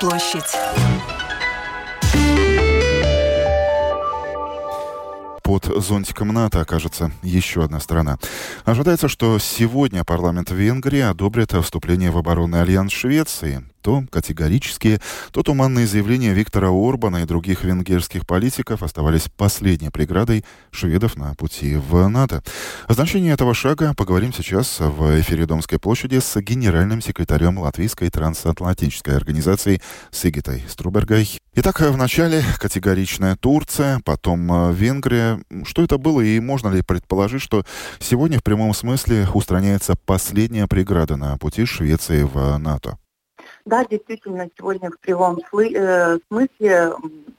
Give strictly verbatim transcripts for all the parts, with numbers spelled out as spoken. площадь. Под зонтиком НАТО окажется еще одна страна. Ожидается, что сегодня парламент Венгрии одобрит вступление в оборонный альянс Швеции. То категорические, то туманные заявления Виктора Орбана и других венгерских политиков оставались последней преградой шведов на пути в НАТО. О значении этого шага поговорим сейчас в эфире Домской площади с генеральным секретарем Латвийской трансатлантической организации Сигитой Струбергой. Итак, вначале категоричная Турция, потом Венгрия. Что это было и можно ли предположить, что сегодня в прямом смысле устраняется последняя преграда на пути Швеции в НАТО? Да, действительно, сегодня в прямом смысле,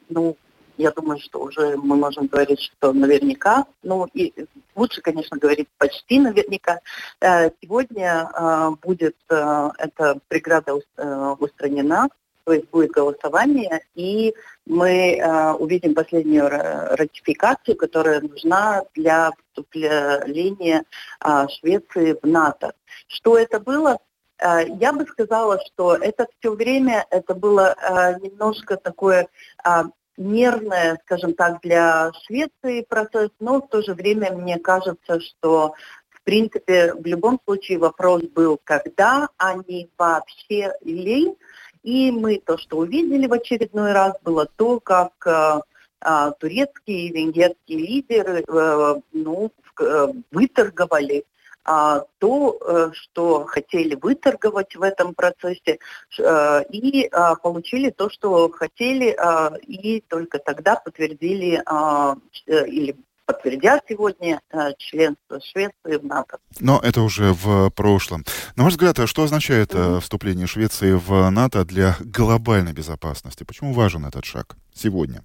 ну, я думаю, что уже мы можем говорить, что наверняка, ну, и лучше, конечно, говорить почти наверняка, сегодня будет эта преграда устранена. То есть будет голосование, и мы э, увидим последнюю ратификацию, которая нужна для вступления э, Швеции в НАТО. Что это было? Э, я бы сказала, что это все время это было э, немножко такое э, нервное, скажем так, для Швеции процесс, но в то же время мне кажется, что в принципе в любом случае вопрос был когда, а не вообще ли. И мы то, что увидели в очередной раз, было то, как э, э, турецкие и венгерские лидеры э, ну, э, выторговали э, то, э, что хотели выторговать в этом процессе, э, и э, получили то, что хотели, э, и только тогда подтвердили э, или подтвердят сегодня э, членство Швеции в НАТО. Но это уже в прошлом. На ваш взгляд, а что означает э, вступление Швеции в НАТО для глобальной безопасности? Почему важен этот шаг сегодня?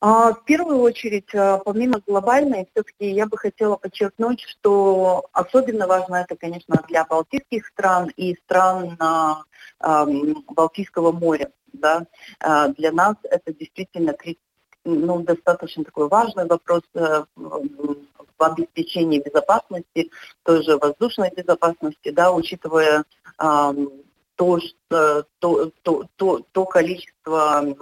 А, в первую очередь, а, помимо глобальной, все-таки я бы хотела подчеркнуть, что особенно важно это, конечно, для балтийских стран и стран а, а, Балтийского моря. Да? А, для нас это действительно критично. Ну, достаточно такой важный вопрос э, в обеспечении безопасности, тоже воздушной безопасности, да, учитывая э, то, что, то, то, то, то количество э,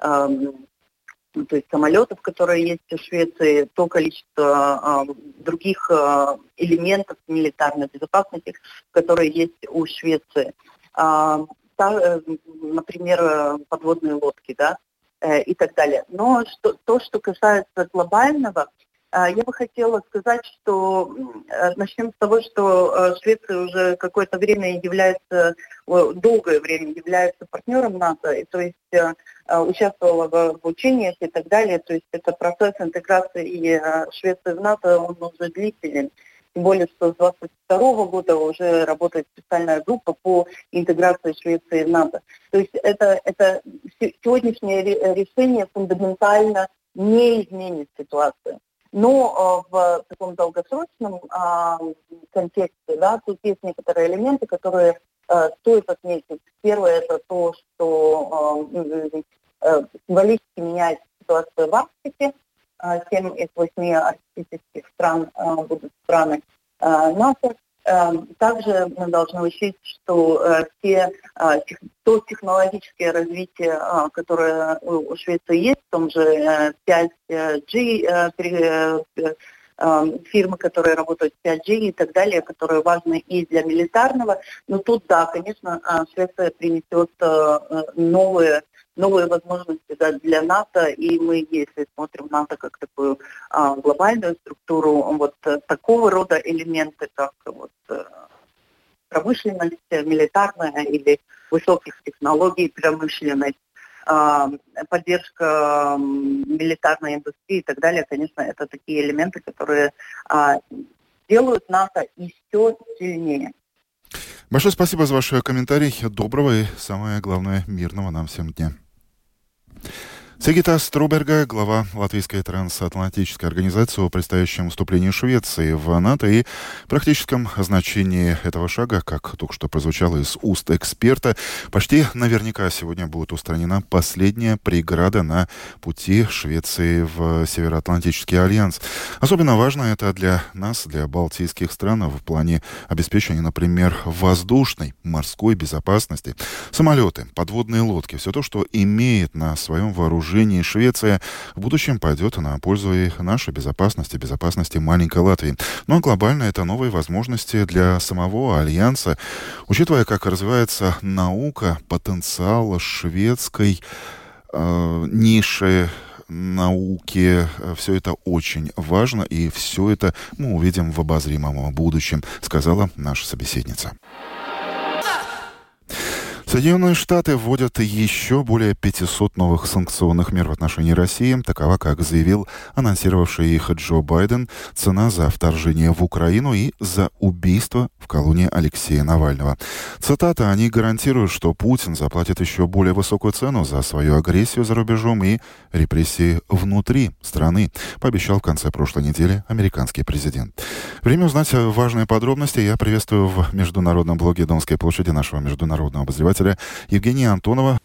то есть самолетов, которые есть в Швеции, то количество э, других э, элементов милитарной безопасности, которые есть у Швеции. Э, та, например, подводные лодки, да, и так далее. Но что, то, что касается глобального, я бы хотела сказать, что начнем с того, что Швеция уже какое-то время является, долгое время является партнером НАТО, и, то есть участвовала в обучениях и так далее. То есть это процесс интеграции Швеции в НАТО, он уже длительный. Тем более, что с двадцать второго года уже работает специальная группа по интеграции Швеции в НАТО. То есть это, это сегодняшнее решение фундаментально не изменит ситуацию. Но в таком долгосрочном контексте, да, тут есть некоторые элементы, которые стоит отметить. Первое – это то, что символически меняется ситуация в Арктике. Семь из восьми арктических стран будут страны НАТО. Также мы должны учесть, что те, то технологическое развитие, которое у Швеции есть, в том же пять джи, фирмы, которые работают в пять джи и так далее, которые важны и для милитарного. Но тут, да, конечно, Швеция принесет новые Новые возможности, да, для НАТО, и мы, если смотрим НАТО как такую а, глобальную структуру, вот такого рода элементы, как вот, промышленность милитарная или высоких технологий промышленность, а, поддержка милитарной индустрии и так далее, конечно, это такие элементы, которые а, делают НАТО еще сильнее. Большое спасибо за ваши комментарии. Доброго и, самое главное, мирного нам всем дня. Сигита Струберга, глава Латвийской трансатлантической организации, о предстоящем вступлении Швеции в НАТО и практическом значении этого шага, как только что прозвучало из уст эксперта, почти наверняка сегодня будет устранена последняя преграда на пути Швеции в Североатлантический альянс. Особенно важно это для нас, для балтийских стран, в плане обеспечения, например, воздушной, морской безопасности. Самолеты, подводные лодки, все то, что имеет на своем вооружении Швеция, в будущем пойдет на пользу и нашей безопасности, безопасности маленькой Латвии. Но глобально это новые возможности для самого Альянса. Учитывая, как развивается наука, потенциал шведской э, ниши, науки, все это очень важно, и все это мы увидим в обозримом будущем, сказала наша собеседница. Соединенные Штаты вводят еще более пятисот новых санкционных мер в отношении России. Такова, как заявил анонсировавший их Джо Байден, цена за вторжение в Украину и за убийство в колонии Алексея Навального. Цитата: «Они гарантируют, что Путин заплатит еще более высокую цену за свою агрессию за рубежом и репрессии внутри страны», пообещал в конце прошлой недели американский президент. Время узнать важные подробности я приветствую в международном блоге «Домской площади» нашего международного обозревателя Евгения Антонова.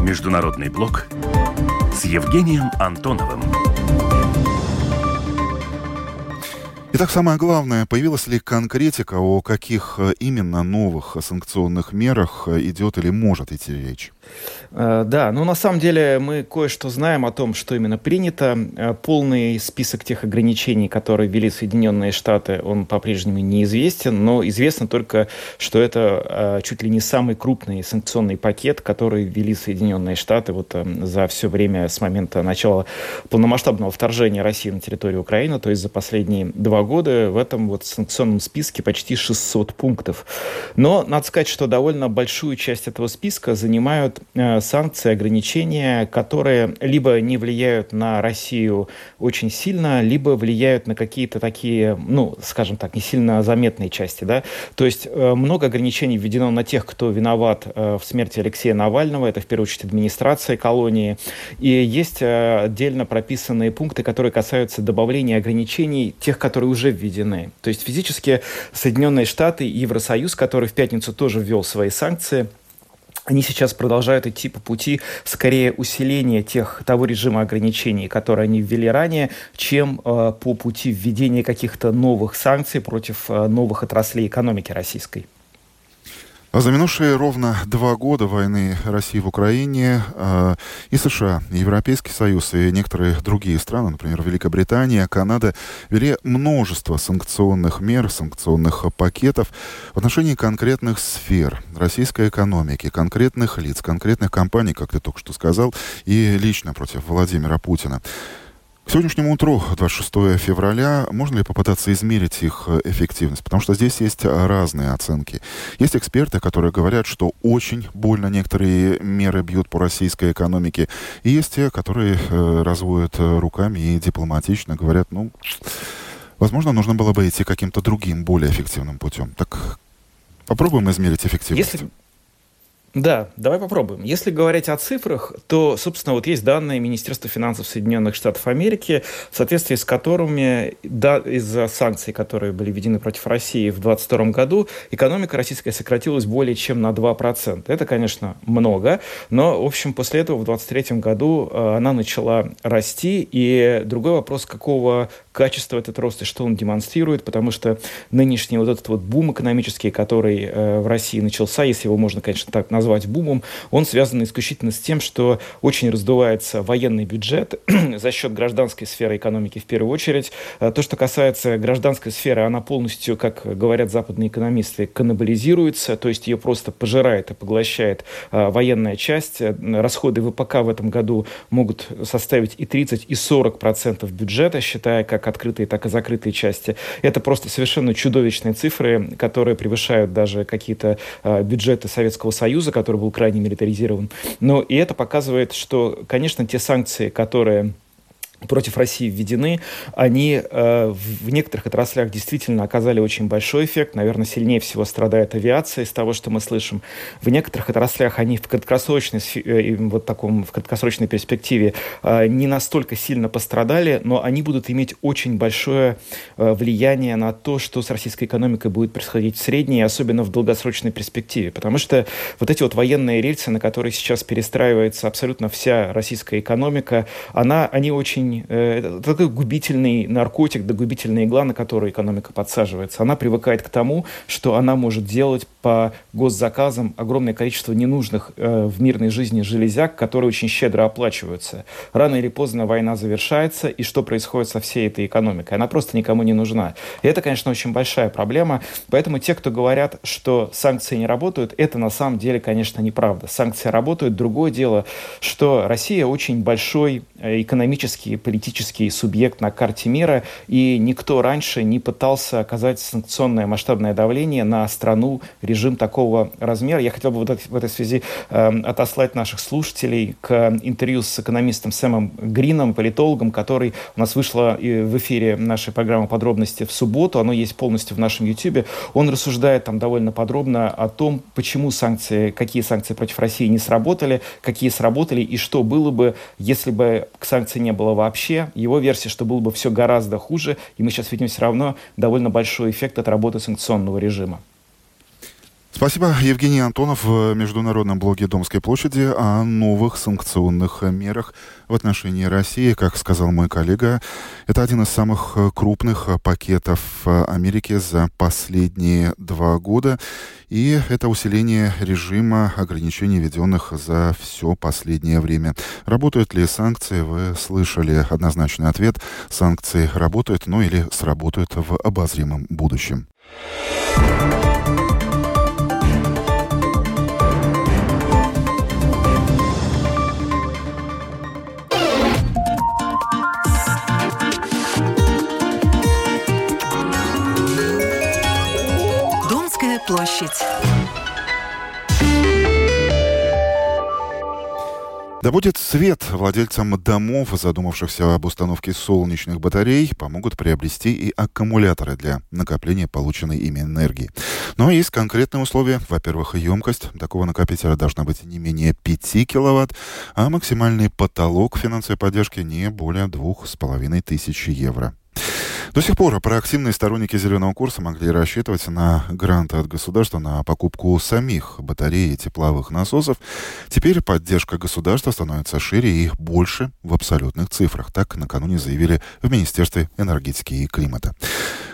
Международный блог с Евгением Антоновым. Итак, самое главное, появилась ли конкретика, о каких именно новых санкционных мерах идет или может идти речь? Да, ну на самом деле мы кое-что знаем о том, что именно принято. Полный список тех ограничений, которые ввели Соединенные Штаты, он по-прежнему неизвестен, но известно только, что это чуть ли не самый крупный санкционный пакет, который ввели Соединенные Штаты вот за все время с момента начала полномасштабного вторжения России на территорию Украины, то есть за последние два года. года в этом вот санкционном списке почти шестьсот пунктов. Но надо сказать, что довольно большую часть этого списка занимают э, санкции, ограничения, которые либо не влияют на Россию очень сильно, либо влияют на какие-то такие, ну, скажем так, не сильно заметные части, да. То есть э, много ограничений введено на тех, кто виноват э, в смерти Алексея Навального, это в первую очередь администрация колонии, и есть э, отдельно прописанные пункты, которые касаются добавления ограничений тех, которые уже уже введены. То есть физически Соединенные Штаты и Евросоюз, который в пятницу тоже ввел свои санкции, они сейчас продолжают идти по пути скорее усиления тех, того режима ограничений, которые они ввели ранее, чем э, по пути введения каких-то новых санкций против э, новых отраслей экономики российской. За минувшие ровно два года войны России в Украине э, и США, и Европейский Союз, и некоторые другие страны, например, Великобритания, Канада, ввели множество санкционных мер, санкционных пакетов в отношении конкретных сфер российской экономики, конкретных лиц, конкретных компаний, как ты только что сказал, и лично против Владимира Путина. К сегодняшнему утру, двадцать шестого февраля, можно ли попытаться измерить их эффективность? Потому что здесь есть разные оценки. Есть эксперты, которые говорят, что очень больно некоторые меры бьют по российской экономике. И есть те, которые э, разводят руками и дипломатично говорят, ну, возможно, нужно было бы идти каким-то другим, более эффективным путем. Так попробуем измерить эффективность. Если... Да, давай попробуем. Если говорить о цифрах, то, собственно, вот есть данные Министерства финансов Соединенных Штатов Америки, в соответствии с которыми да, из-за санкций, которые были введены против России в двадцать втором году, экономика российская сократилась более чем на два процента. Это, конечно, много, но, в общем, после этого в двадцать третьем году она начала расти, и другой вопрос, какого качества этот рост и что он демонстрирует, потому что нынешний вот этот вот бум экономический, который в России начался, если его можно, конечно, так назвать, назвать бумом, он связан исключительно с тем, что очень раздувается военный бюджет за счет гражданской сферы экономики в первую очередь. То, что касается гражданской сферы, она полностью, как говорят западные экономисты, каннибализируется, то есть ее просто пожирает и поглощает а, военная часть. Расходы ВПК в этом году могут составить и тридцать, и сорок процентов бюджета, считая как открытые, так и закрытые части. Это просто совершенно чудовищные цифры, которые превышают даже какие-то а, бюджеты Советского Союза, который был крайне милитаризирован. Но и это показывает, что, конечно, те санкции, которые против России введены, они э, в некоторых отраслях действительно оказали очень большой эффект. Наверное, сильнее всего страдает авиация из того, что мы слышим. В некоторых отраслях они в краткосрочной, э, вот таком, в краткосрочной перспективе э, не настолько сильно пострадали, но они будут иметь очень большое э, влияние на то, что с российской экономикой будет происходить в средней, особенно в долгосрочной перспективе. Потому что вот эти вот военные рельсы, на которые сейчас перестраивается абсолютно вся российская экономика, она, они очень это такой губительный наркотик, да губительная игла, на которую экономика подсаживается. Она привыкает к тому, что она может делать по госзаказам огромное количество ненужных э, в мирной жизни железяк, которые очень щедро оплачиваются. Рано или поздно война завершается, и что происходит со всей этой экономикой? Она просто никому не нужна. И это, конечно, очень большая проблема. Поэтому те, кто говорят, что санкции не работают, это на самом деле, конечно, неправда. Санкции работают. Другое дело, что Россия очень большой экономический политический субъект на карте мира, и никто раньше не пытался оказать санкционное масштабное давление на страну, режим такого размера. Я хотел бы в этой связи отослать наших слушателей к интервью с экономистом Сэмом Грином, политологом, который у нас вышло в эфире нашей программы «Подробности» в субботу. Оно есть полностью в нашем YouTube. Он рассуждает там довольно подробно о том, почему санкции, какие санкции против России не сработали, какие сработали, и что было бы, если бы санкций не было вообще. Вообще, его версия, что было бы все гораздо хуже, и мы сейчас видим все равно довольно большой эффект от работы санкционного режима. Спасибо. Евгений Антонов в международном блоге Домской площади о новых санкционных мерах в отношении России. Как сказал мой коллега, это один из самых крупных пакетов Америки за последние два года. И это усиление режима ограничений, введенных за все последнее время. Работают ли санкции? Вы слышали однозначный ответ. Санкции работают, ну или сработают в обозримом будущем. Площадь. Да будет свет владельцам домов, задумавшихся об установке солнечных батарей, помогут приобрести и аккумуляторы для накопления полученной ими энергии. Но есть конкретные условия. Во-первых, емкость такого накопителя должна быть не менее пяти киловатт, а максимальный потолок финансовой поддержки не более двух с половиной тысяч евро. До сих пор проактивные сторонники зеленого курса могли рассчитывать на гранты от государства на покупку самих батарей и тепловых насосов. Теперь поддержка государства становится шире и больше в абсолютных цифрах. Так накануне заявили в Министерстве энергетики и климата.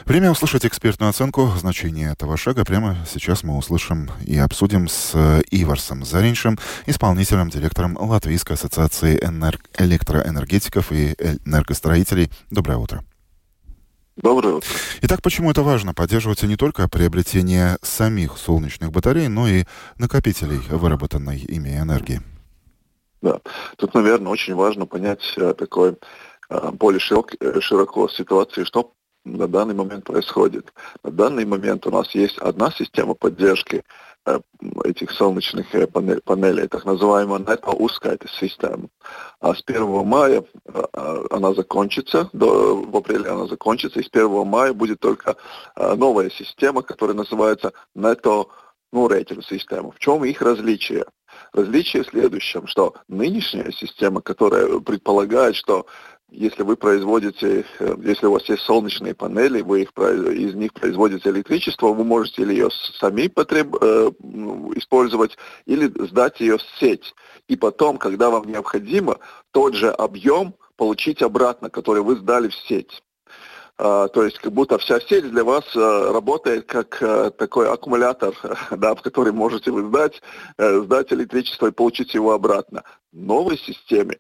Время услышать экспертную оценку значения этого шага. Прямо сейчас мы услышим и обсудим с Иварсом Зариньшем, исполнительным директором Латвийской ассоциации энер... электроэнергетиков и энергостроителей. Доброе утро. Доброе утро. Итак, почему это важно? Поддерживать не только приобретение самих солнечных батарей, но и накопителей выработанной ими энергии. Да, тут, наверное, очень важно понять такой более широко ситуацию, что на данный момент происходит. На данный момент у нас есть одна система поддержки этих солнечных панелей, так называемая узкая система. А с первого мая она закончится, до, в апреле она закончится, и с первого мая будет только новая система, которая называется нето ну, рейтинг система. В чем их различие? Различие в следующем, что нынешняя система, которая предполагает, что если вы производите, если у вас есть солнечные панели, вы их, из них производите электричество, вы можете или ее сами потреб, использовать, или сдать ее в сеть. И потом, когда вам необходимо, тот же объем получить обратно, который вы сдали в сеть. То есть как будто вся сеть для вас работает как такой аккумулятор, да, в который можете вы сдать, сдать электричество и получить его обратно. В новой системе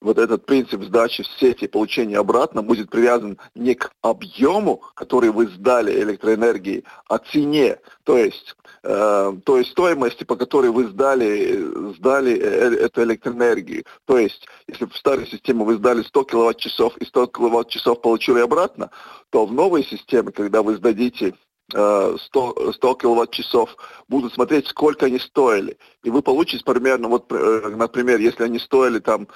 вот этот принцип сдачи в сети и получения обратно будет привязан не к объему, который вы сдали электроэнергии, а цене, то есть э, той стоимости, по которой вы сдали, сдали эту электроэнергию. То есть, если в старой системе вы сдали сто киловатт-часов и сто киловатт-часов получили обратно, то в новой системе, когда вы сдадите сто, сто киловатт-часов, будут смотреть, сколько они стоили. И вы получите примерно, вот, например, если они стоили там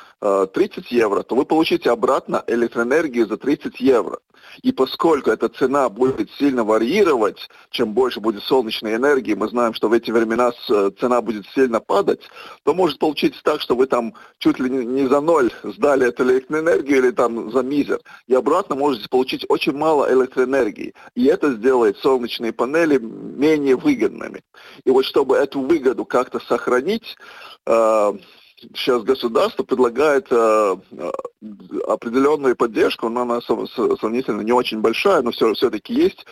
тридцать евро, то вы получите обратно электроэнергию за тридцать евро. И поскольку эта цена будет сильно варьировать, чем больше будет солнечной энергии, мы знаем, что в эти времена цена будет сильно падать, то может получиться так, что вы там чуть ли не за ноль сдали эту электроэнергию или там за мизер. И обратно можете получить очень мало электроэнергии. И это сделает солнечную солнечные панели менее выгодными. И вот чтобы эту выгоду как-то сохранить, сейчас государство предлагает определенную поддержку, но она сравнительно не очень большая, но все-таки есть,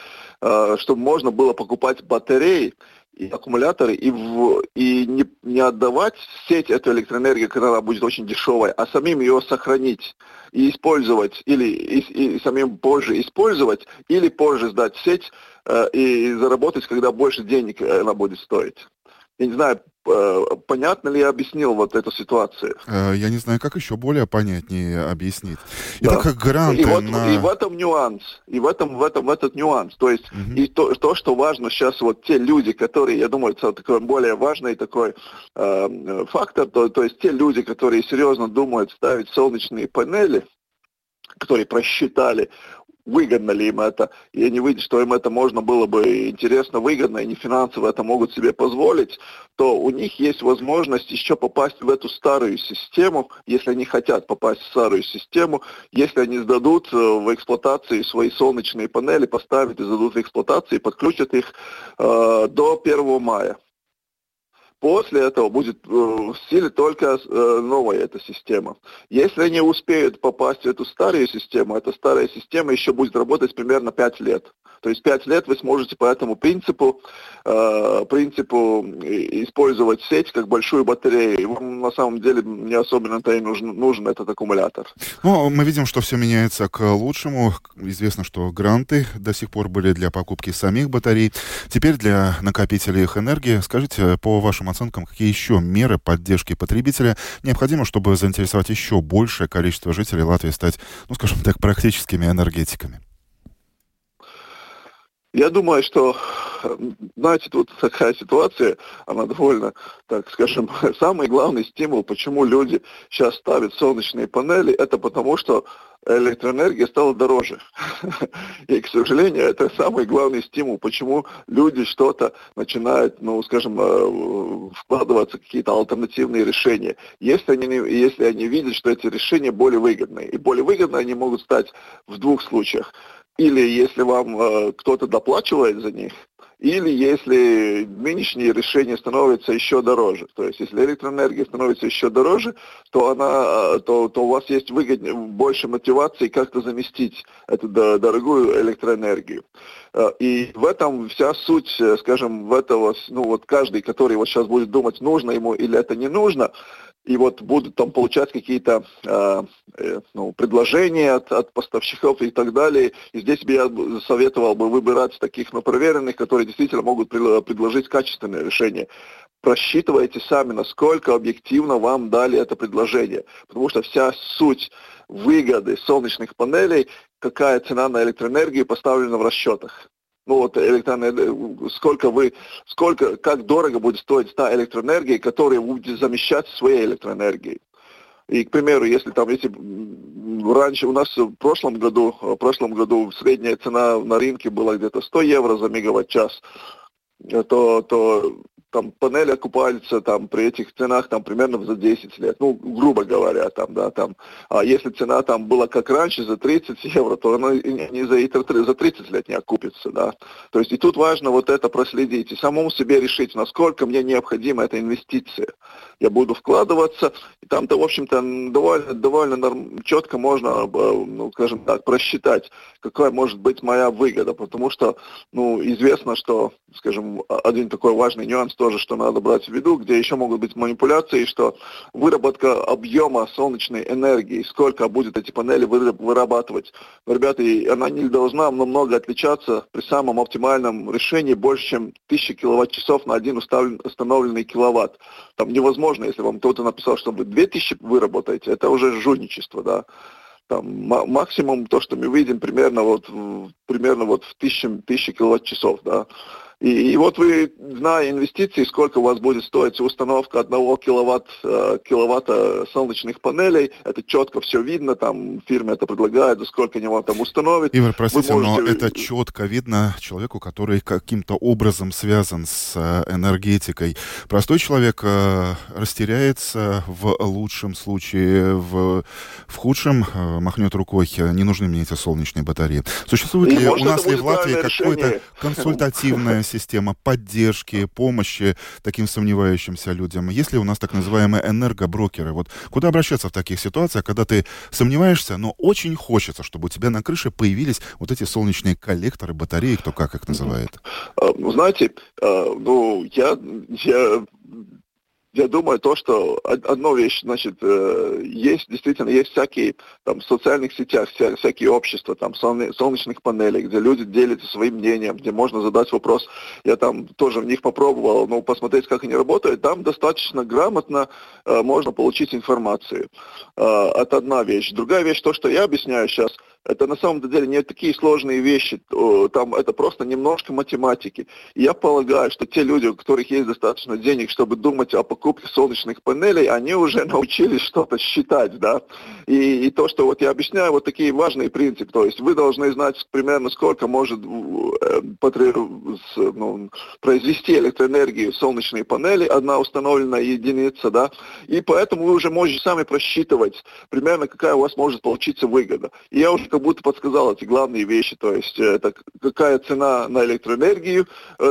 чтобы можно было покупать батареи и аккумуляторы и, в, и не, не отдавать сеть эту электроэнергию, когда она будет очень дешевой, а самим ее сохранить и использовать, или и, и самим позже использовать, или позже сдать сеть э, и заработать, когда больше денег она будет стоить. Я не знаю, понятно ли я объяснил вот эту ситуацию? Я не знаю, как еще более понятнее объяснить. Итак, да. Гранты и вот, на... И в этом нюанс, и в этом, в этом этот нюанс. То есть угу. и то, то, что важно сейчас, вот те люди, которые, я думаю, это такой более важный такой э, фактор, то, то есть те люди, которые серьезно думают ставить солнечные панели, которые просчитали, выгодно ли им это, и они видят, что им это можно было бы интересно, выгодно, и они финансово это могут себе позволить, то у них есть возможность еще попасть в эту старую систему, если они хотят попасть в старую систему, если они сдадут в эксплуатацию свои солнечные панели, поставят и сдадут в эксплуатацию, и подключат их э, до первого мая. После этого будет э, в силе только э, новая эта система. Если они успеют попасть в эту старую систему, эта старая система еще будет работать примерно пять лет. То есть пять лет вы сможете по этому принципу, э, принципу использовать сеть как большую батарею. И вам на самом деле не особенно-то и нужен, нужен этот аккумулятор. Ну, мы видим, что все меняется к лучшему. Известно, что гранты до сих пор были для покупки самих батарей. Теперь для накопителей их энергии. Скажите, по вашему оценкам, какие еще меры поддержки потребителя необходимо, чтобы заинтересовать еще большее количество жителей Латвии стать, ну, скажем так, практическими энергетиками? Я думаю, что, знаете, тут такая ситуация, она довольно, так скажем, самый главный стимул, почему люди сейчас ставят солнечные панели, это потому, что электроэнергия стала дороже. И, к сожалению, это самый главный стимул, почему люди что-то начинают, ну, скажем, вкладываться в какие-то альтернативные решения. Если они, если они видят, что эти решения более выгодные. И более выгодно они могут стать в двух случаях. Или если вам э, кто-то доплачивает за них, или если нынешние решения становятся еще дороже. То есть, если электроэнергия становится еще дороже, то, она, то, то у вас есть выгоднее, больше мотивации как-то заместить эту дорогую электроэнергию. И в этом вся суть, скажем, в этого, ну вот каждый, который вот сейчас будет думать, нужно ему или это не нужно, и вот будут там получать какие-то э, э, ну, предложения от, от поставщиков и так далее. И здесь бы я советовал бы выбирать таких, но проверенных, которые действительно могут предложить качественное решение. Просчитывайте сами, насколько объективно вам дали это предложение. Потому что вся суть выгоды солнечных панелей, какая цена на электроэнергию поставлена в расчетах. Ну вот электроэнергия, сколько вы, сколько, как дорого будет стоить та электроэнергия, которую вы будете замещать своей электроэнергией. И, к примеру, если там, если раньше у нас в прошлом году, в прошлом году средняя цена на рынке была где-то сто евро за мегаватт-час, то, то там панели окупаются там при этих ценах там примерно за десять лет, ну, грубо говоря, там, да, там. А если цена там была как раньше за тридцать евро, то она не за, за тридцать лет не окупится, да. То есть и тут важно вот это проследить и самому себе решить, насколько мне необходима эта инвестиция. Я буду вкладываться, и там-то, в общем-то, довольно, довольно норм, четко можно, ну, скажем так, просчитать, какая может быть моя выгода, потому что, ну, известно, что, скажем, один такой важный нюанс тоже, что надо брать в виду, где еще могут быть манипуляции, что выработка объема солнечной энергии, сколько будет эти панели вырабатывать. Но, ребята, она не должна намного отличаться при самом оптимальном решении больше, чем тысяча киловатт-часов на один установленный киловатт. Там невозможно, если вам кто-то написал, что вы две тысячи выработаете, это уже жульничество, да. Там максимум то, что мы видим, примерно вот, примерно вот в тысячи киловатт-часов, да. И, и вот вы, зная инвестиции, сколько у вас будет стоить установка одного киловатт, киловатта солнечных панелей, это четко все видно, там фирма это предлагает, за сколько него там установить. Игорь, простите, можете... но это четко видно человеку, который каким-то образом связан с энергетикой. Простой человек растеряется в лучшем случае, в, в худшем махнет рукой, не нужны мне эти солнечные батареи. Существует ли у нас ли в Латвии какое-то консультативное система поддержки, помощи таким сомневающимся людям? Есть ли у нас так называемые энергоброкеры? Вот куда обращаться в таких ситуациях, когда ты сомневаешься, но очень хочется, чтобы у тебя на крыше появились вот эти солнечные коллекторы, батареи, кто как их называет? Знаете, ну, я... я... Я думаю, то, что одна вещь, значит, есть, действительно, есть всякие, там, в социальных сетях, вся, всякие общества, там, солнечных панелей, где люди делятся своим мнением, где можно задать вопрос. Я там тоже в них попробовал, ну, посмотреть, как они работают. Там достаточно грамотно э, можно получить информацию. Э, это одна вещь. Другая вещь, то, что я объясняю сейчас, это на самом деле не такие сложные вещи, там это просто немножко математики. И я полагаю, что те люди, у которых есть достаточно денег, чтобы думать о покупке солнечных панелей, они уже научились что-то считать, да. И, и то, что вот я объясняю, вот такие важные принципы. То есть вы должны знать примерно, сколько может э, потр... ну, произвести электроэнергию солнечные панели, одна установленная единица, да. И поэтому вы уже можете сами просчитывать примерно, какая у вас может получиться выгода. И я уже как будто подсказал эти главные вещи, то есть это какая цена на электроэнергию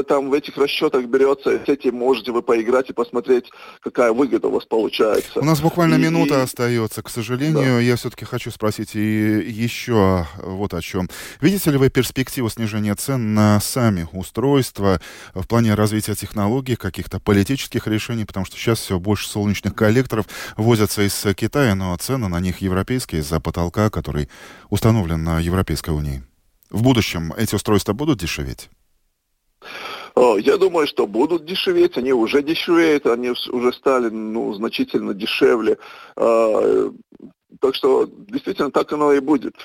там в этих расчетах берется, с этим можете вы поиграть и посмотреть, какая выгода у вас получается. У нас буквально и... минута остается, к сожалению, да. Я все-таки хочу спросить и еще вот о чем. Видите ли вы перспективу снижения цен на сами устройства в плане развития технологий, каких-то политических решений, потому что сейчас все больше солнечных коллекторов возятся из Китая, но цены на них европейские из-за потолка, который установлен на Европейской Унии. В будущем эти устройства будут дешеветь? Я думаю, что будут дешеветь, они уже дешевеют, они уже стали, ну, значительно дешевле. Так что, действительно, так оно и будет.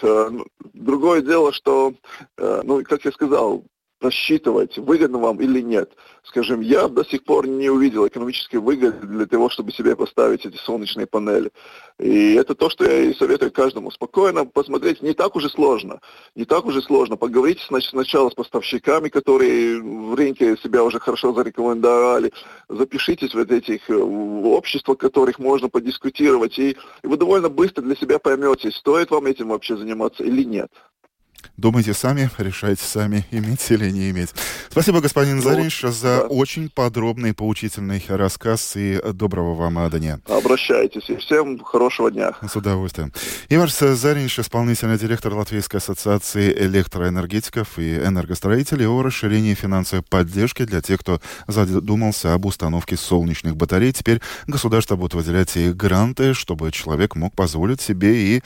Другое дело, что, ну, как я сказал, рассчитывать, выгодно вам или нет. Скажем, я до сих пор не увидел экономической выгоды для того, чтобы себе поставить эти солнечные панели. И это то, что я и советую каждому. Спокойно посмотреть, не так уже сложно. Не так уже сложно. Поговорите сначала с поставщиками, которые в рынке себя уже хорошо зарекомендовали. Запишитесь в этих обществах, в которых можно подискутировать. И вы довольно быстро для себя поймете, стоит вам этим вообще заниматься или нет. Думайте сами, решайте сами, иметь или не иметь. Спасибо, господин Заринш, за да. очень подробный, поучительный рассказ и доброго вам дня. Обращайтесь и всем хорошего дня. С удовольствием. Иварс Заринш, исполнительный директор Латвийской ассоциации электроэнергетиков и энергостроителей, о расширении финансовой поддержки для тех, кто задумался об установке солнечных батарей. Теперь государство будет выделять и гранты, чтобы человек мог позволить себе и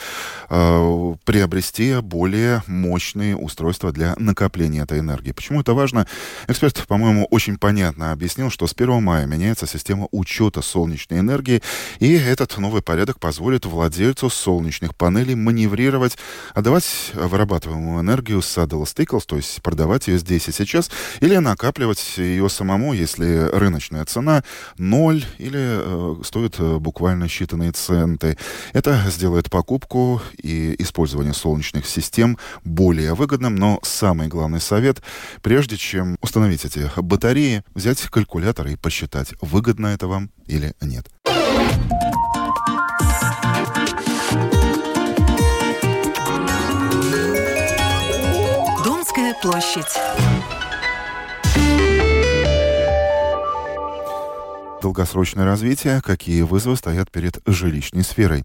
э, приобрести более мощные мощные устройства для накопления этой энергии. Почему это важно? Эксперт, по-моему, очень понятно объяснил, что с первого мая меняется система учета солнечной энергии, и этот новый порядок позволит владельцу солнечных панелей маневрировать, отдавать вырабатываемую энергию с Saddle Stickles, то есть продавать ее здесь и сейчас, или накапливать ее самому, если рыночная цена ноль или э, стоит буквально считанные центы. Это сделает покупку и использование солнечных систем более более выгодным, но самый главный совет, прежде чем установить эти батареи, взять калькулятор и посчитать, выгодно это вам или нет. Домская площадь. Долгосрочное развитие, какие вызовы стоят перед жилищной сферой.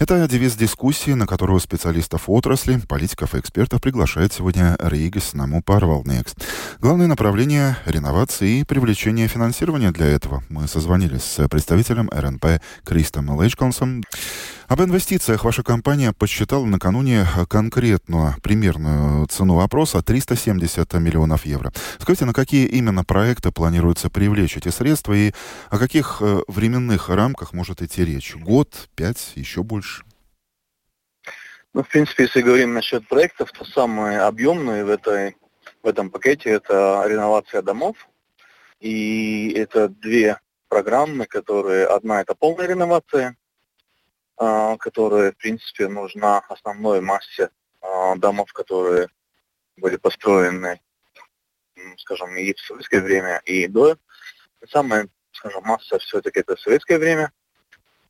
Это девиз дискуссии, на которую специалистов отрасли, политиков и экспертов приглашает сегодня Ригас Наму Парвалнекс. Главное направление – реновации и привлечение финансирования для этого. Мы созвонились с представителем РНП Кристом Лейчконсом. Об инвестициях ваша компания подсчитала накануне конкретную примерную цену вопроса – триста семьдесят миллионов евро. Скажите, на какие именно проекты планируется привлечь эти средства и о каких временных рамках может идти речь? Год, пять, еще больше? Ну, в принципе, если говорим насчет проектов, то самые объемные в, этой, в этом пакете – это реновация домов. И это две программы, которые… Одна – это полная реновация, которая, в принципе, нужна основной массе домов, которые были построены, скажем, и в советское время, и до. Самая, скажем, масса все-таки это советское время,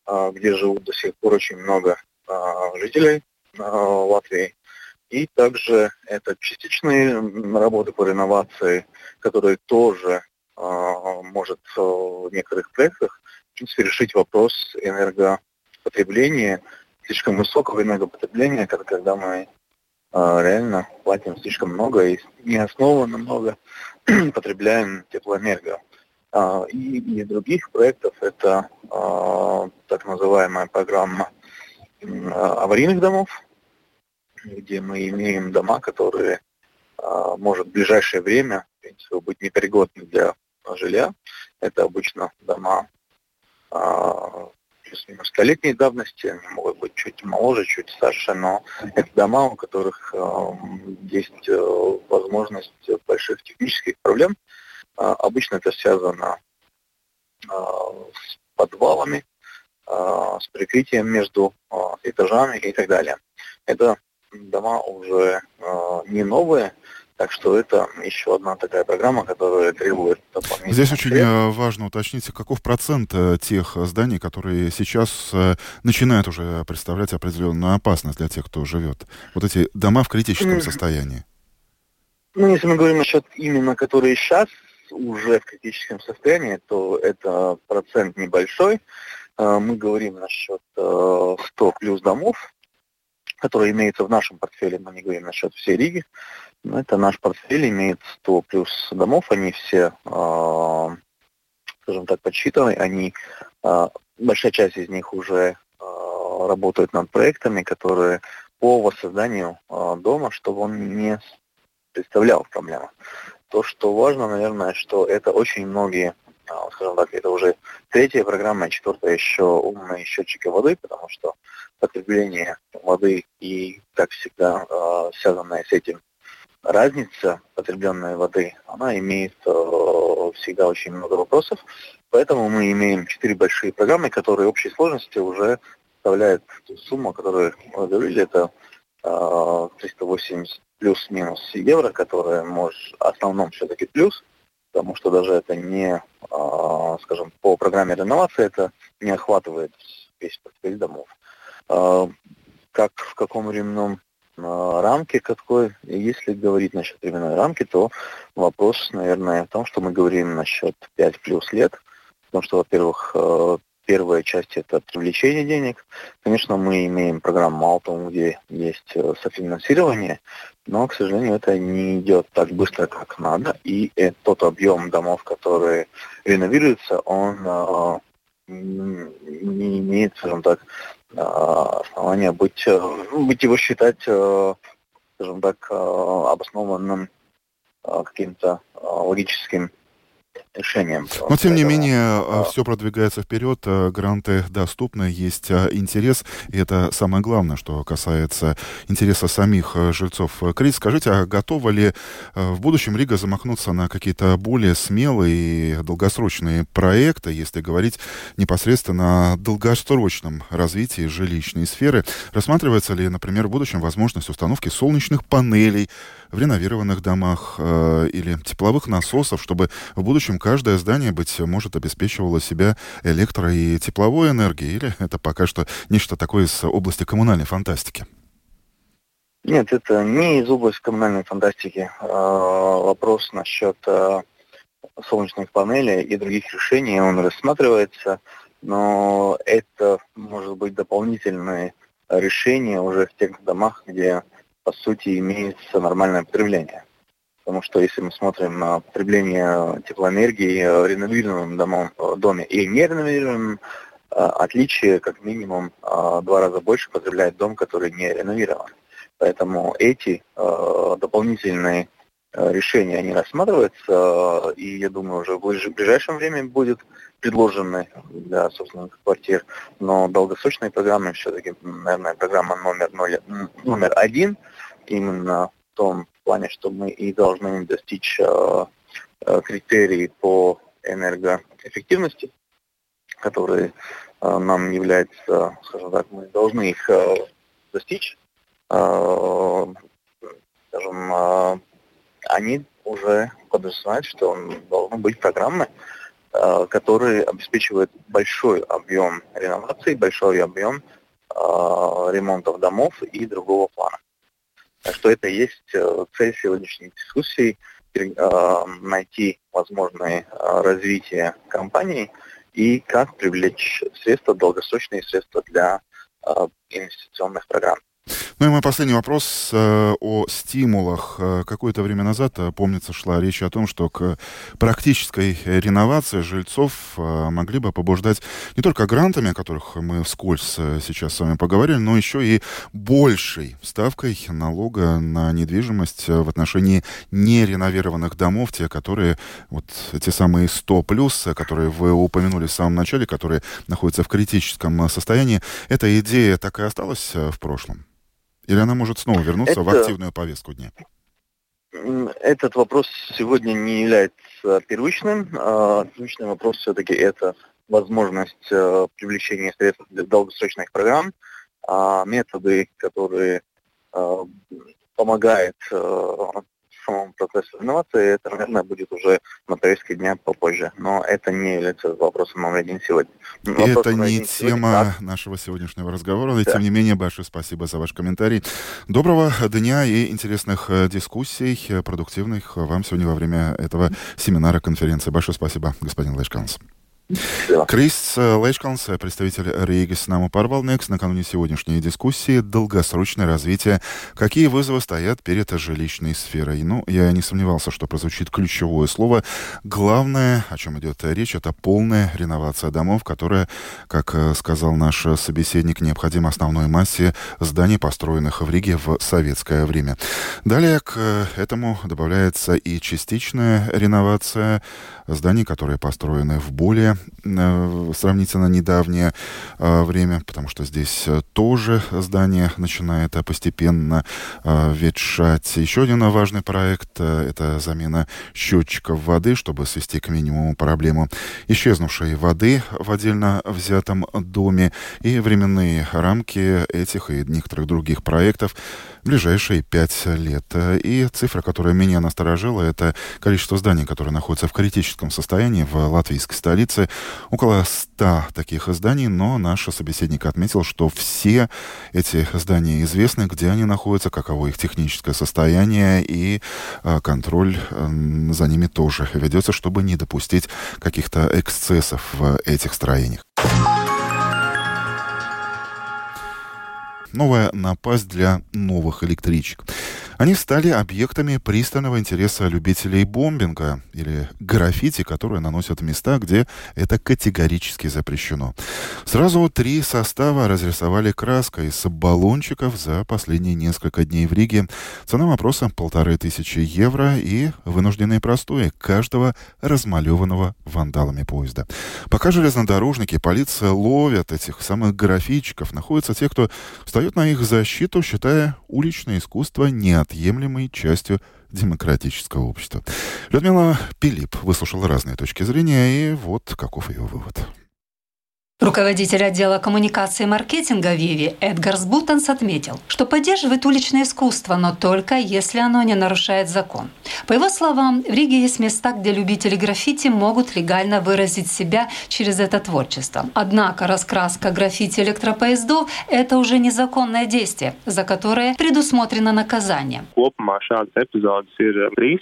где живут до сих пор очень много жителей Латвии. И также это частичные работы по реновации, которые тоже может в некоторых проектах, в принципе, решить вопрос энергопотребления, слишком высокого энергопотребления, когда мы реально платим слишком много и неоснованно много потребляем теплоэнергию. И из других проектов это так называемая программа аварийных домов, где мы имеем дома, которые может в ближайшее время, в принципе, быть непригодны для жилья. Это обычно дома плюс-минус столетней давности, они могут быть чуть моложе, чуть старше, но это дома, у которых э, есть э, возможность больших технических проблем. Э, обычно это связано э, с подвалами, э, с прикрытием между э, этажами и так далее. Это дома уже э, не новые, так что это еще одна такая программа, которая требует дополнительных. Здесь очень важно уточнить, каков процент тех зданий, которые сейчас начинают уже представлять определенную опасность для тех, кто живет. Вот эти дома в критическом состоянии. Ну, если мы говорим насчет именно, которые сейчас уже в критическом состоянии, то это процент небольшой. Мы говорим насчет сто плюс домов, которые имеются в нашем портфеле, мы не говорим насчет всей Риги. Но это наш портфель имеет сто плюс домов, они все, э, скажем так, подсчитаны, они, э, большая часть из них уже э, работают над проектами, которые по воссозданию э, дома, чтобы он не представлял проблемы. То, что важно, наверное, что это очень многие, э, скажем так, это уже третья программа, четвертая еще умные счетчики воды, потому что потребление воды и, как всегда, э, связанное с этим, разница потребленной воды, она имеет э, всегда очень много вопросов. Поэтому мы имеем четыре большие программы, которые в общей сложности уже составляют сумму, которую мы говорили, это э, триста восемьдесят плюс-минус евро, которая может в основном все-таки плюс, потому что даже это не, э, скажем, по программе реновации это не охватывает весь портфель домов. Э, как в каком временном рамки какой, если говорить насчет временной рамки, то вопрос, наверное, в том, что мы говорим насчет пять плюс лет, потому что, во-первых, первая часть – это привлечение денег. Конечно, мы имеем программу «Алтум», где есть софинансирование, но, к сожалению, это не идет так быстро, как надо, и тот объем домов, которые реновируются, он не имеет, скажем так, основания быть, быть его считать, скажем так, обоснованным каким-то логическим решением. Но, тем не менее, все продвигается вперед, гранты доступны, есть интерес, и это самое главное, что касается интереса самих жильцов. Крис, скажите, а готова ли в будущем Рига замахнуться на какие-то более смелые и долгосрочные проекты, если говорить непосредственно о долгосрочном развитии жилищной сферы? Рассматривается ли, например, в будущем возможность установки солнечных панелей в реновированных домах или тепловых насосов, чтобы в будущем каждое здание, быть может, обеспечивало себя электро- и тепловой энергией, или это пока что нечто такое из области коммунальной фантастики? Нет, это не из области коммунальной фантастики. Вопрос насчет солнечных панелей и других решений, он рассматривается, но это может быть дополнительное решение уже в тех домах, где, по сути, имеется нормальное потребление. Потому что если мы смотрим на потребление теплоэнергии в реновированном доме, доме и нереновированном, отличие как минимум два раза больше потребляет дом, который не реновирован. Поэтому эти дополнительные решения, они рассматриваются, и, я думаю, уже в ближайшем времени будет предложены для собственных квартир, но долгосрочные программы все-таки, наверное, программа номер, ноль, номер один, именно в том плане, что мы и должны достичь критерий по энергоэффективности, которые нам являются, скажем так, мы должны их достичь, скажем, они уже подразумевают, что должны быть программы, которые обеспечивают большой объем реновации, большой объем ремонтов домов и другого плана. Так что это и есть цель сегодняшней дискуссии – найти возможные развития компании и как привлечь средства, долгосрочные средства для инвестиционных программ. Ну и мой последний вопрос э, о стимулах. Какое-то время назад, помнится, шла речь о том, что к практической реновации жильцов э, могли бы побуждать не только грантами, о которых мы вскользь сейчас с вами поговорили, но еще и большей ставкой налога на недвижимость в отношении нереновированных домов, те, которые, вот те самые сто плюс, которые вы упомянули в самом начале, которые находятся в критическом состоянии. Эта идея так и осталась в прошлом? Или она может снова вернуться это, в активную повестку дня? Этот вопрос сегодня не является первичным. Первичный вопрос все-таки это возможность привлечения средств для долгосрочных программ, методы, которые помогают самому процессу инновации, это, наверное, будет уже на повестке дня попозже. Но это не является вопросом номер один сегодня. Вопрос это не тема сегодня нашего сегодняшнего разговора, но да. Тем не менее, большое спасибо за ваш комментарий. Доброго дня и интересных дискуссий, продуктивных вам сегодня во время этого семинара, конференции. Большое спасибо, господин Лейшканс. Крис Лейшканс, представитель Рейгис Наму Парвалнекс, накануне сегодняшней дискуссии «Долгосрочное развитие. Какие вызовы стоят перед жилищной сферой?» Ну, я не сомневался, что прозвучит ключевое слово. Главное, о чем идет речь, это полная реновация домов, которая, как сказал наш собеседник, необходима основной массе зданий, построенных в Риге в советское время. Далее к этому добавляется и частичная реновация зданий, которые построены в более сравнительно недавнее э, время, потому что здесь тоже здание начинает постепенно э, ветшать. Еще один важный проект э, — это замена счетчиков воды, чтобы свести к минимуму проблему исчезнувшей воды в отдельно взятом доме. И временные рамки этих и некоторых других проектов в ближайшие пять лет. И цифра, которая меня насторожила, это количество зданий, которые находятся в критическом состоянии в латвийской столице. Около ста таких зданий, но наш собеседник отметил, что все эти здания известны, где они находятся, каково их техническое состояние, и э, контроль э, за ними тоже ведется, чтобы не допустить каких-то эксцессов в этих строениях. Новая напасть для новых электричек. Они стали объектами пристального интереса любителей бомбинга или граффити, которые наносят места, где это категорически запрещено. Сразу три состава разрисовали краской из баллончиков за последние несколько дней в Риге. Цена вопроса полторы тысячи евро и вынужденные простои каждого размалеванного вандалами поезда. Пока железнодорожники, полиция ловят этих самых граффитчиков, находятся те, кто встает на их защиту, считая уличное искусство неотъемлемым частью демократического общества. Людмила Пилип выслушала разные точки зрения, и вот каков ее вывод. Руководитель отдела коммуникации и маркетинга Виви Эдгарс Бутенс отметил, что поддерживает уличное искусство, но только если оно не нарушает закон. По его словам, в Риге есть места, где любители граффити могут легально выразить себя через это творчество. Однако раскраска граффити электропоездов – это уже незаконное действие, за которое предусмотрено наказание.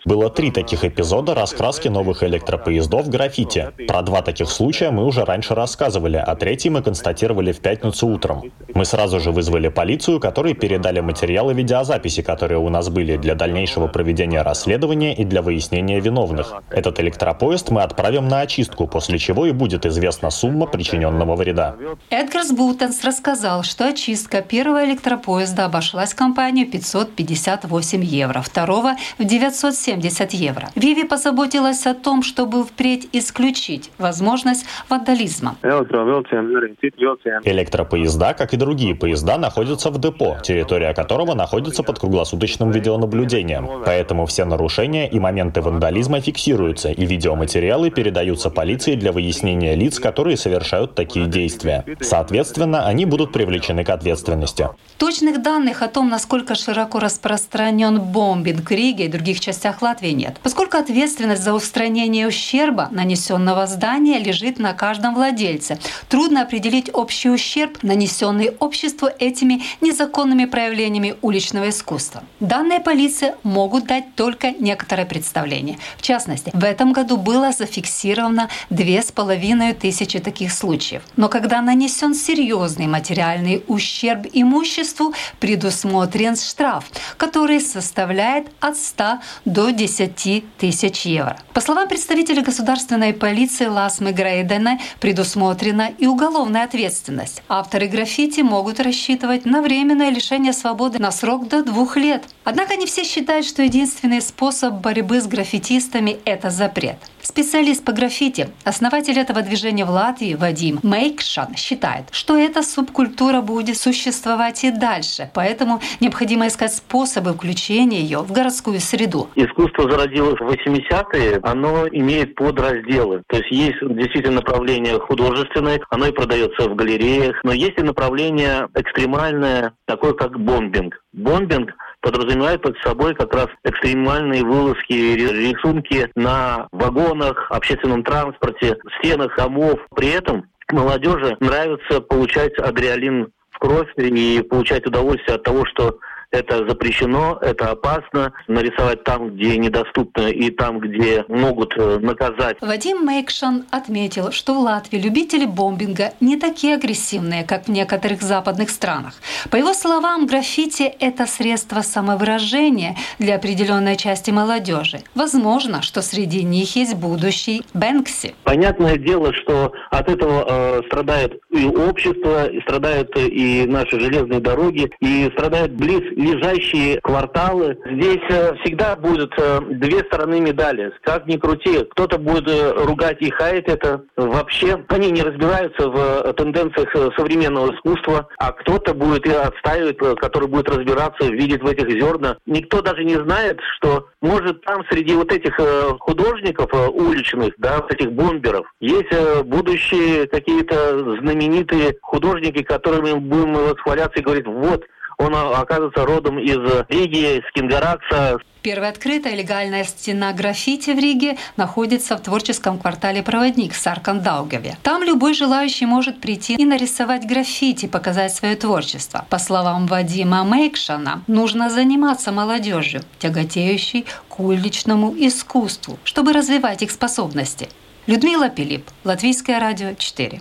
Было три таких эпизода раскраски новых электропоездов граффити. Про два таких случая мы уже раньше рассказывали. а третий мы констатировали в пятницу утром. Мы сразу же вызвали полицию, которые передали материалы видеозаписи, которые у нас были для дальнейшего проведения расследования и для выяснения виновных. Этот электропоезд мы отправим на очистку, после чего и будет известна сумма причиненного вреда. Эдгарс Бутенс рассказал, что очистка первого электропоезда обошлась компанию пятьсот пятьдесят восемь евро, второго в девятьсот семьдесят евро. Виви позаботилась о том, чтобы впредь исключить возможность вандализма. Электропоезда, как и другие поезда, находятся в депо, территория которого находится под круглосуточным видеонаблюдением. Поэтому все нарушения и моменты вандализма фиксируются, и видеоматериалы передаются полиции для выяснения лиц, которые совершают такие действия. Соответственно, они будут привлечены к ответственности. Точных данных о том, насколько широко распространен бомбинг в Риге и других частях Латвии, нет, поскольку ответственность за устранение ущерба, нанесенного здания, лежит на каждом владельце. Трудно определить общий ущерб, нанесенный обществу этими незаконными проявлениями уличного искусства. Данные полиции могут дать только некоторое представление. В частности, в этом году было зафиксировано две с половиной тысячи таких случаев. Но когда нанесен серьезный материальный ущерб имуществу, предусмотрен штраф, который составляет от ста до десяти тысяч евро. По словам представителя государственной полиции Ласмы Грейдена, предусмотрена и уголовная ответственность. Авторы граффити могут рассчитывать на временное лишение свободы на срок до двух лет. Однако не все считают, что единственный способ борьбы с граффитистами – это запрет. Специалист по граффити, основатель этого движения в Латвии Вадим Мейкшан считает, что эта субкультура будет существовать и дальше, поэтому необходимо искать способы включения ее в городскую среду. Искусство зародилось в восьмидесятые, оно имеет подразделы. То есть есть действительно направление художественное, оно и продается в галереях, но есть и направление экстремальное, такое как бомбинг. Бомбинг подразумевает под собой как раз экстремальные вылазки, рисунки на вагонах, общественном транспорте, стенах домов. При этом молодежи нравится получать адреналин в кровь и получать удовольствие от того, что это запрещено, это опасно. Нарисовать там, где недоступно, и там, где могут наказать. Вадим Мейкшан отметил, что в Латвии любители бомбинга не такие агрессивные, как в некоторых западных странах. По его словам, граффити – это средство самовыражения для определенной части молодежи. Возможно, что среди них есть будущий Бэнкси. Понятное дело, что от этого э, страдает и общество, и страдают и наши железные дороги, и страдают близ лежащие кварталы. Здесь всегда будут две стороны медали. Как ни крути, кто-то будет ругать и хаять это. Вообще они не разбираются в тенденциях современного искусства, а кто-то будет и отстаивать, который будет разбираться, видит в этих зерна. Никто даже не знает, что может там среди вот этих художников уличных, да, вот этих бомберов, есть будущие какие-то знаменитые художники, которыми будем восхваляться и говорить: вот, он оказывается родом из Риги, из Кингаракса. Первая открытая легальная стена граффити в Риге находится в творческом квартале «Проводник» в Саркандаугаве. Там любой желающий может прийти и нарисовать граффити, показать свое творчество. По словам Вадима Мейкшана, нужно заниматься молодежью, тяготеющей к уличному искусству, чтобы развивать их способности. Людмила Пилип, Латвийское радио четыре.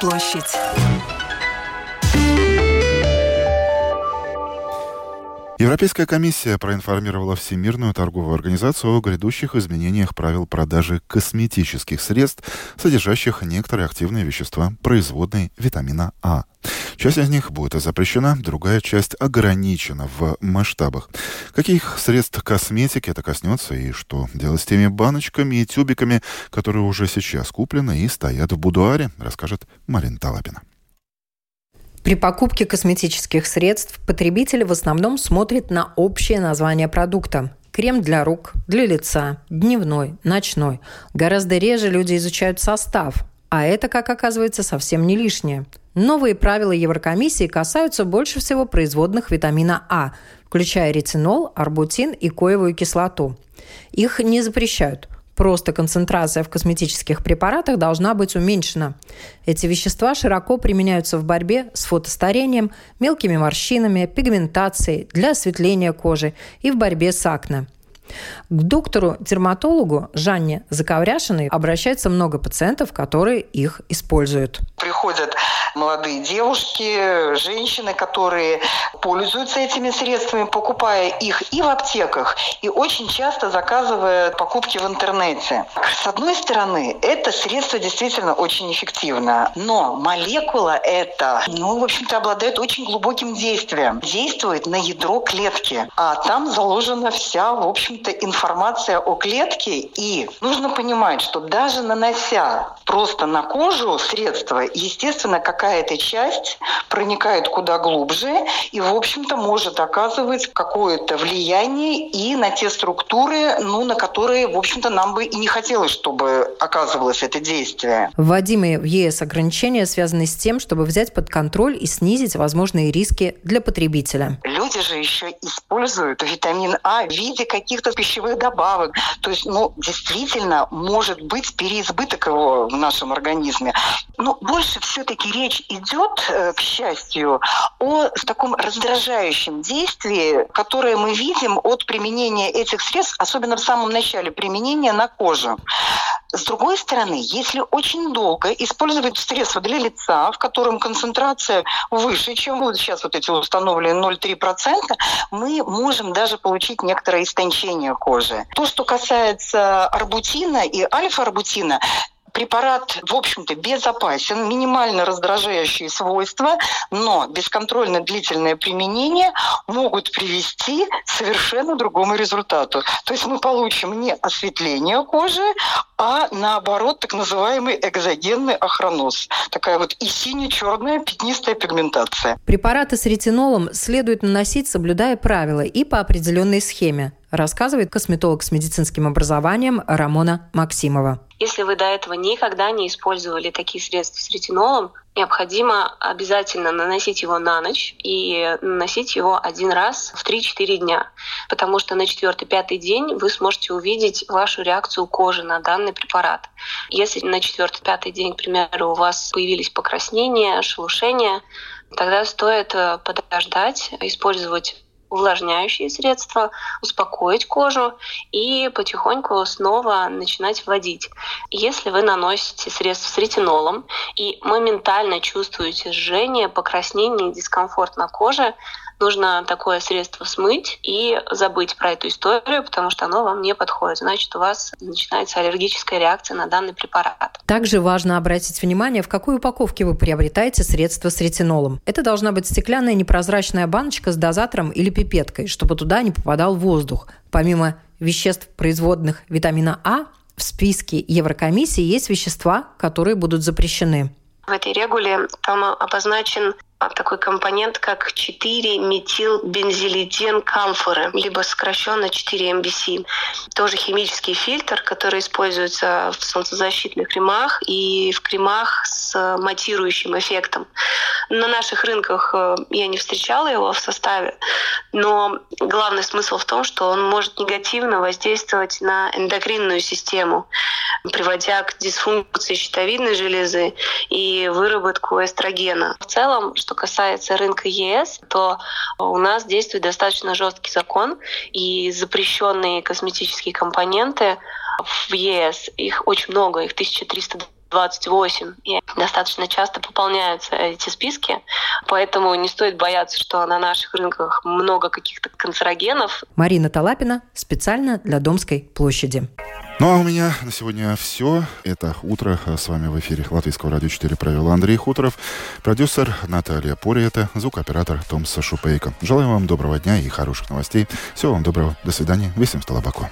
Площадь. Европейская комиссия проинформировала Всемирную торговую организацию о грядущих изменениях правил продажи косметических средств, содержащих некоторые активные вещества, производные витамина А. Часть из них будет запрещена, другая часть ограничена в масштабах. Каких средств косметики это коснется и что делать с теми баночками и тюбиками, которые уже сейчас куплены и стоят в будуаре, расскажет Марина Талапина. При покупке косметических средств потребитель в основном смотрит на общее название продукта. Крем для рук, для лица, дневной, ночной. Гораздо реже люди изучают состав, а это, как оказывается, совсем не лишнее. Новые правила Еврокомиссии касаются больше всего производных витамина А, включая ретинол, арбутин и коевую кислоту. Их не запрещают. Просто концентрация в косметических препаратах должна быть уменьшена. Эти вещества широко применяются в борьбе с фотостарением, мелкими морщинами, пигментацией, для осветления кожи и в борьбе с акне. К доктору-дерматологу Жанне Заковряшиной обращается много пациентов, которые их используют. Приходят молодые девушки, женщины, которые пользуются этими средствами, покупая их и в аптеках, и очень часто заказывая покупки в интернете. С одной стороны, это средство действительно очень эффективно, но молекула эта, ну, в общем-то, обладает очень глубоким действием. Действует на ядро клетки, а там заложена вся, в общем-то, информация о клетке. И нужно понимать, что даже нанося просто на кожу средство, естественно, какая-то часть проникает куда глубже и, в общем-то, может оказывать какое-то влияние и на те структуры, ну, на которые, в общем-то, нам бы и не хотелось, чтобы оказывалось это действие. Вводимые в ЕС ограничения связаны с тем, чтобы взять под контроль и снизить возможные риски для потребителя. Люди же еще используют витамин А в виде каких-то пищевых добавок. То есть, ну, действительно, может быть переизбыток его в нашем организме. Но больше все-таки речь идет, к счастью, о таком раздражающем действии, которое мы видим от применения этих средств, особенно в самом начале применения на коже. С другой стороны, если очень долго использовать средства для лица, в котором концентрация выше, чем вот сейчас вот эти установленные ноль целых три десятых процента, мы можем даже получить некоторое истончение кожи. То, что касается арбутина и альфа-арбутина, препарат, в общем-то, безопасен, минимально раздражающие свойства, но бесконтрольно длительное применение могут привести к совершенно другому результату. То есть мы получим не осветление кожи, а наоборот так называемый экзогенный охроноз. Такая вот и сине-черная пятнистая пигментация. Препараты с ретинолом следует наносить, соблюдая правила, и по определенной схеме, рассказывает косметолог с медицинским образованием Рамона Максимова. Если вы до этого никогда не использовали такие средства с ретинолом, необходимо обязательно наносить его на ночь и наносить его один раз в три-четыре дня, потому что на четвёртый-пятый день вы сможете увидеть вашу реакцию кожи на данный препарат. Если на четвёртый-пятый день, к примеру, у вас появились покраснения, шелушения, тогда стоит подождать, использовать увлажняющие средства, успокоить кожу и потихоньку снова начинать вводить. Если вы наносите средства с ретинолом и моментально чувствуете жжение, покраснение и дискомфорт на коже, нужно такое средство смыть и забыть про эту историю, потому что оно вам не подходит. Значит, у вас начинается аллергическая реакция на данный препарат. Также важно обратить внимание, в какой упаковке вы приобретаете средство с ретинолом. Это должна быть стеклянная непрозрачная баночка с дозатором или пипеткой, чтобы туда не попадал воздух. Помимо веществ, производных витамина А, в списке Еврокомиссии есть вещества, которые будут запрещены. В этой регуле там обозначен такой компонент, как четыре метилбензилетенкамфоры, либо сокращенно четыре эм би си. Тоже химический фильтр, который используется в солнцезащитных кремах и в кремах с матирующим эффектом. На наших рынках я не встречала его в составе, но главный смысл в том, что он может негативно воздействовать на эндокринную систему, приводя к дисфункции щитовидной железы и выработку эстрогена. В целом, что касается рынка ЕС, то у нас действует достаточно жесткий закон, и запрещенные косметические компоненты в ЕС, их очень много, их тысяча триста двадцать восемь, и достаточно часто пополняются эти списки, поэтому не стоит бояться, что на наших рынках много каких-то канцерогенов. Марина Талапина, специально для Домской площади. Ну а у меня на сегодня все. Это «Утро». С вами в эфире Латвийского радио четыре провела Андрей Хуторов, продюсер Наталья Порета, звукооператор Томс Шупейко. Желаю вам доброго дня и хороших новостей. Всего вам доброго. До свидания. Весим столобаку.